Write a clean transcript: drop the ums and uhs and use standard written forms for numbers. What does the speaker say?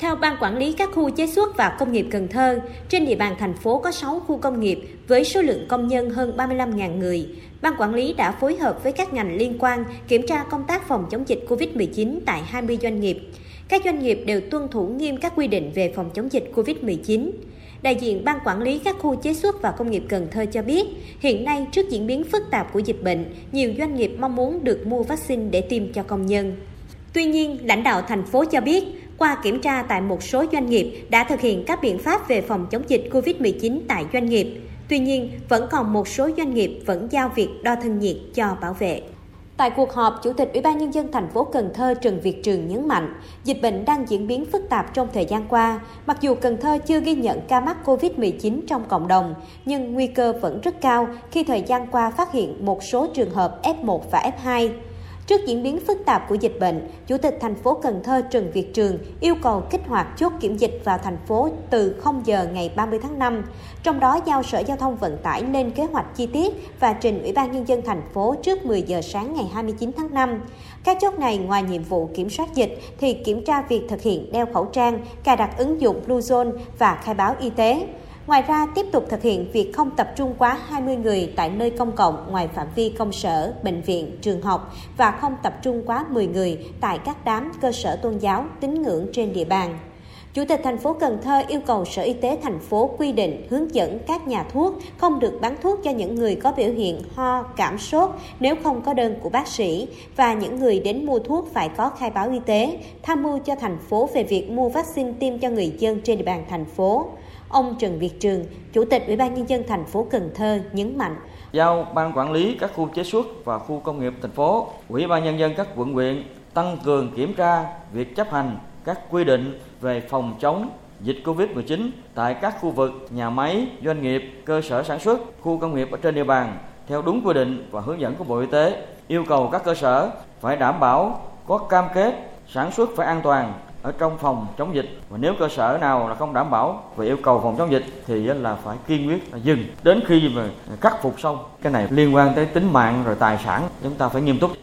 Theo Ban Quản lý các khu chế xuất và công nghiệp Cần Thơ, trên địa bàn thành phố có 6 khu công nghiệp với số lượng công nhân hơn 35.000 người. Ban Quản lý đã phối hợp với các ngành liên quan kiểm tra công tác phòng chống dịch COVID-19 tại 20 doanh nghiệp. Các doanh nghiệp đều tuân thủ nghiêm các quy định về phòng chống dịch COVID-19. Đại diện Ban Quản lý các khu chế xuất và công nghiệp Cần Thơ cho biết, hiện nay trước diễn biến phức tạp của dịch bệnh, nhiều doanh nghiệp mong muốn được mua vaccine để tiêm cho công nhân. Tuy nhiên, lãnh đạo thành phố cho biết, qua kiểm tra tại một số doanh nghiệp đã thực hiện các biện pháp về phòng chống dịch COVID-19 tại doanh nghiệp. Tuy nhiên, vẫn còn một số doanh nghiệp vẫn giao việc đo thân nhiệt cho bảo vệ. Tại cuộc họp, Chủ tịch Ủy ban Nhân dân thành phố Cần Thơ Trần Việt Trường nhấn mạnh, dịch bệnh đang diễn biến phức tạp trong thời gian qua. Mặc dù Cần Thơ chưa ghi nhận ca mắc COVID-19 trong cộng đồng, nhưng nguy cơ vẫn rất cao khi thời gian qua phát hiện một số trường hợp F1 và F2. Trước diễn biến phức tạp của dịch bệnh, Chủ tịch thành phố Cần Thơ Trần Việt Trường yêu cầu kích hoạt chốt kiểm dịch vào thành phố từ 0 giờ ngày 30 tháng 5, trong đó giao Sở Giao thông Vận tải lên kế hoạch chi tiết và trình Ủy ban Nhân dân thành phố trước 10 giờ sáng ngày 29 tháng 5. Các chốt này ngoài nhiệm vụ kiểm soát dịch thì kiểm tra việc thực hiện đeo khẩu trang, cài đặt ứng dụng Bluezone và khai báo y tế. Ngoài ra, tiếp tục thực hiện việc không tập trung quá 20 người tại nơi công cộng ngoài phạm vi công sở, bệnh viện, trường học và không tập trung quá 10 người tại các đám cơ sở tôn giáo, tín ngưỡng trên địa bàn. Chủ tịch thành phố Cần Thơ yêu cầu Sở Y tế thành phố quy định hướng dẫn các nhà thuốc không được bán thuốc cho những người có biểu hiện ho, cảm sốt nếu không có đơn của bác sĩ và những người đến mua thuốc phải có khai báo y tế, tham mưu cho thành phố về việc mua vaccine tiêm cho người dân trên địa bàn thành phố. Ông Trần Việt Trường, Chủ tịch Ủy ban Nhân dân thành phố Cần Thơ nhấn mạnh. Giao Ban Quản lý các khu chế xuất và khu công nghiệp thành phố, Ủy ban Nhân dân các quận huyện tăng cường kiểm tra việc chấp hành các quy định về phòng chống dịch COVID-19 tại các khu vực, nhà máy, doanh nghiệp, cơ sở sản xuất, khu công nghiệp ở trên địa bàn theo đúng quy định và hướng dẫn của Bộ Y tế. Yêu cầu các cơ sở phải đảm bảo có cam kết sản xuất phải an toàn ở trong phòng chống dịch, và nếu cơ sở nào là không đảm bảo về yêu cầu phòng chống dịch thì là phải kiên quyết dừng đến khi mà khắc phục xong. Cái này liên quan tới tính mạng rồi tài sản, chúng ta phải nghiêm túc.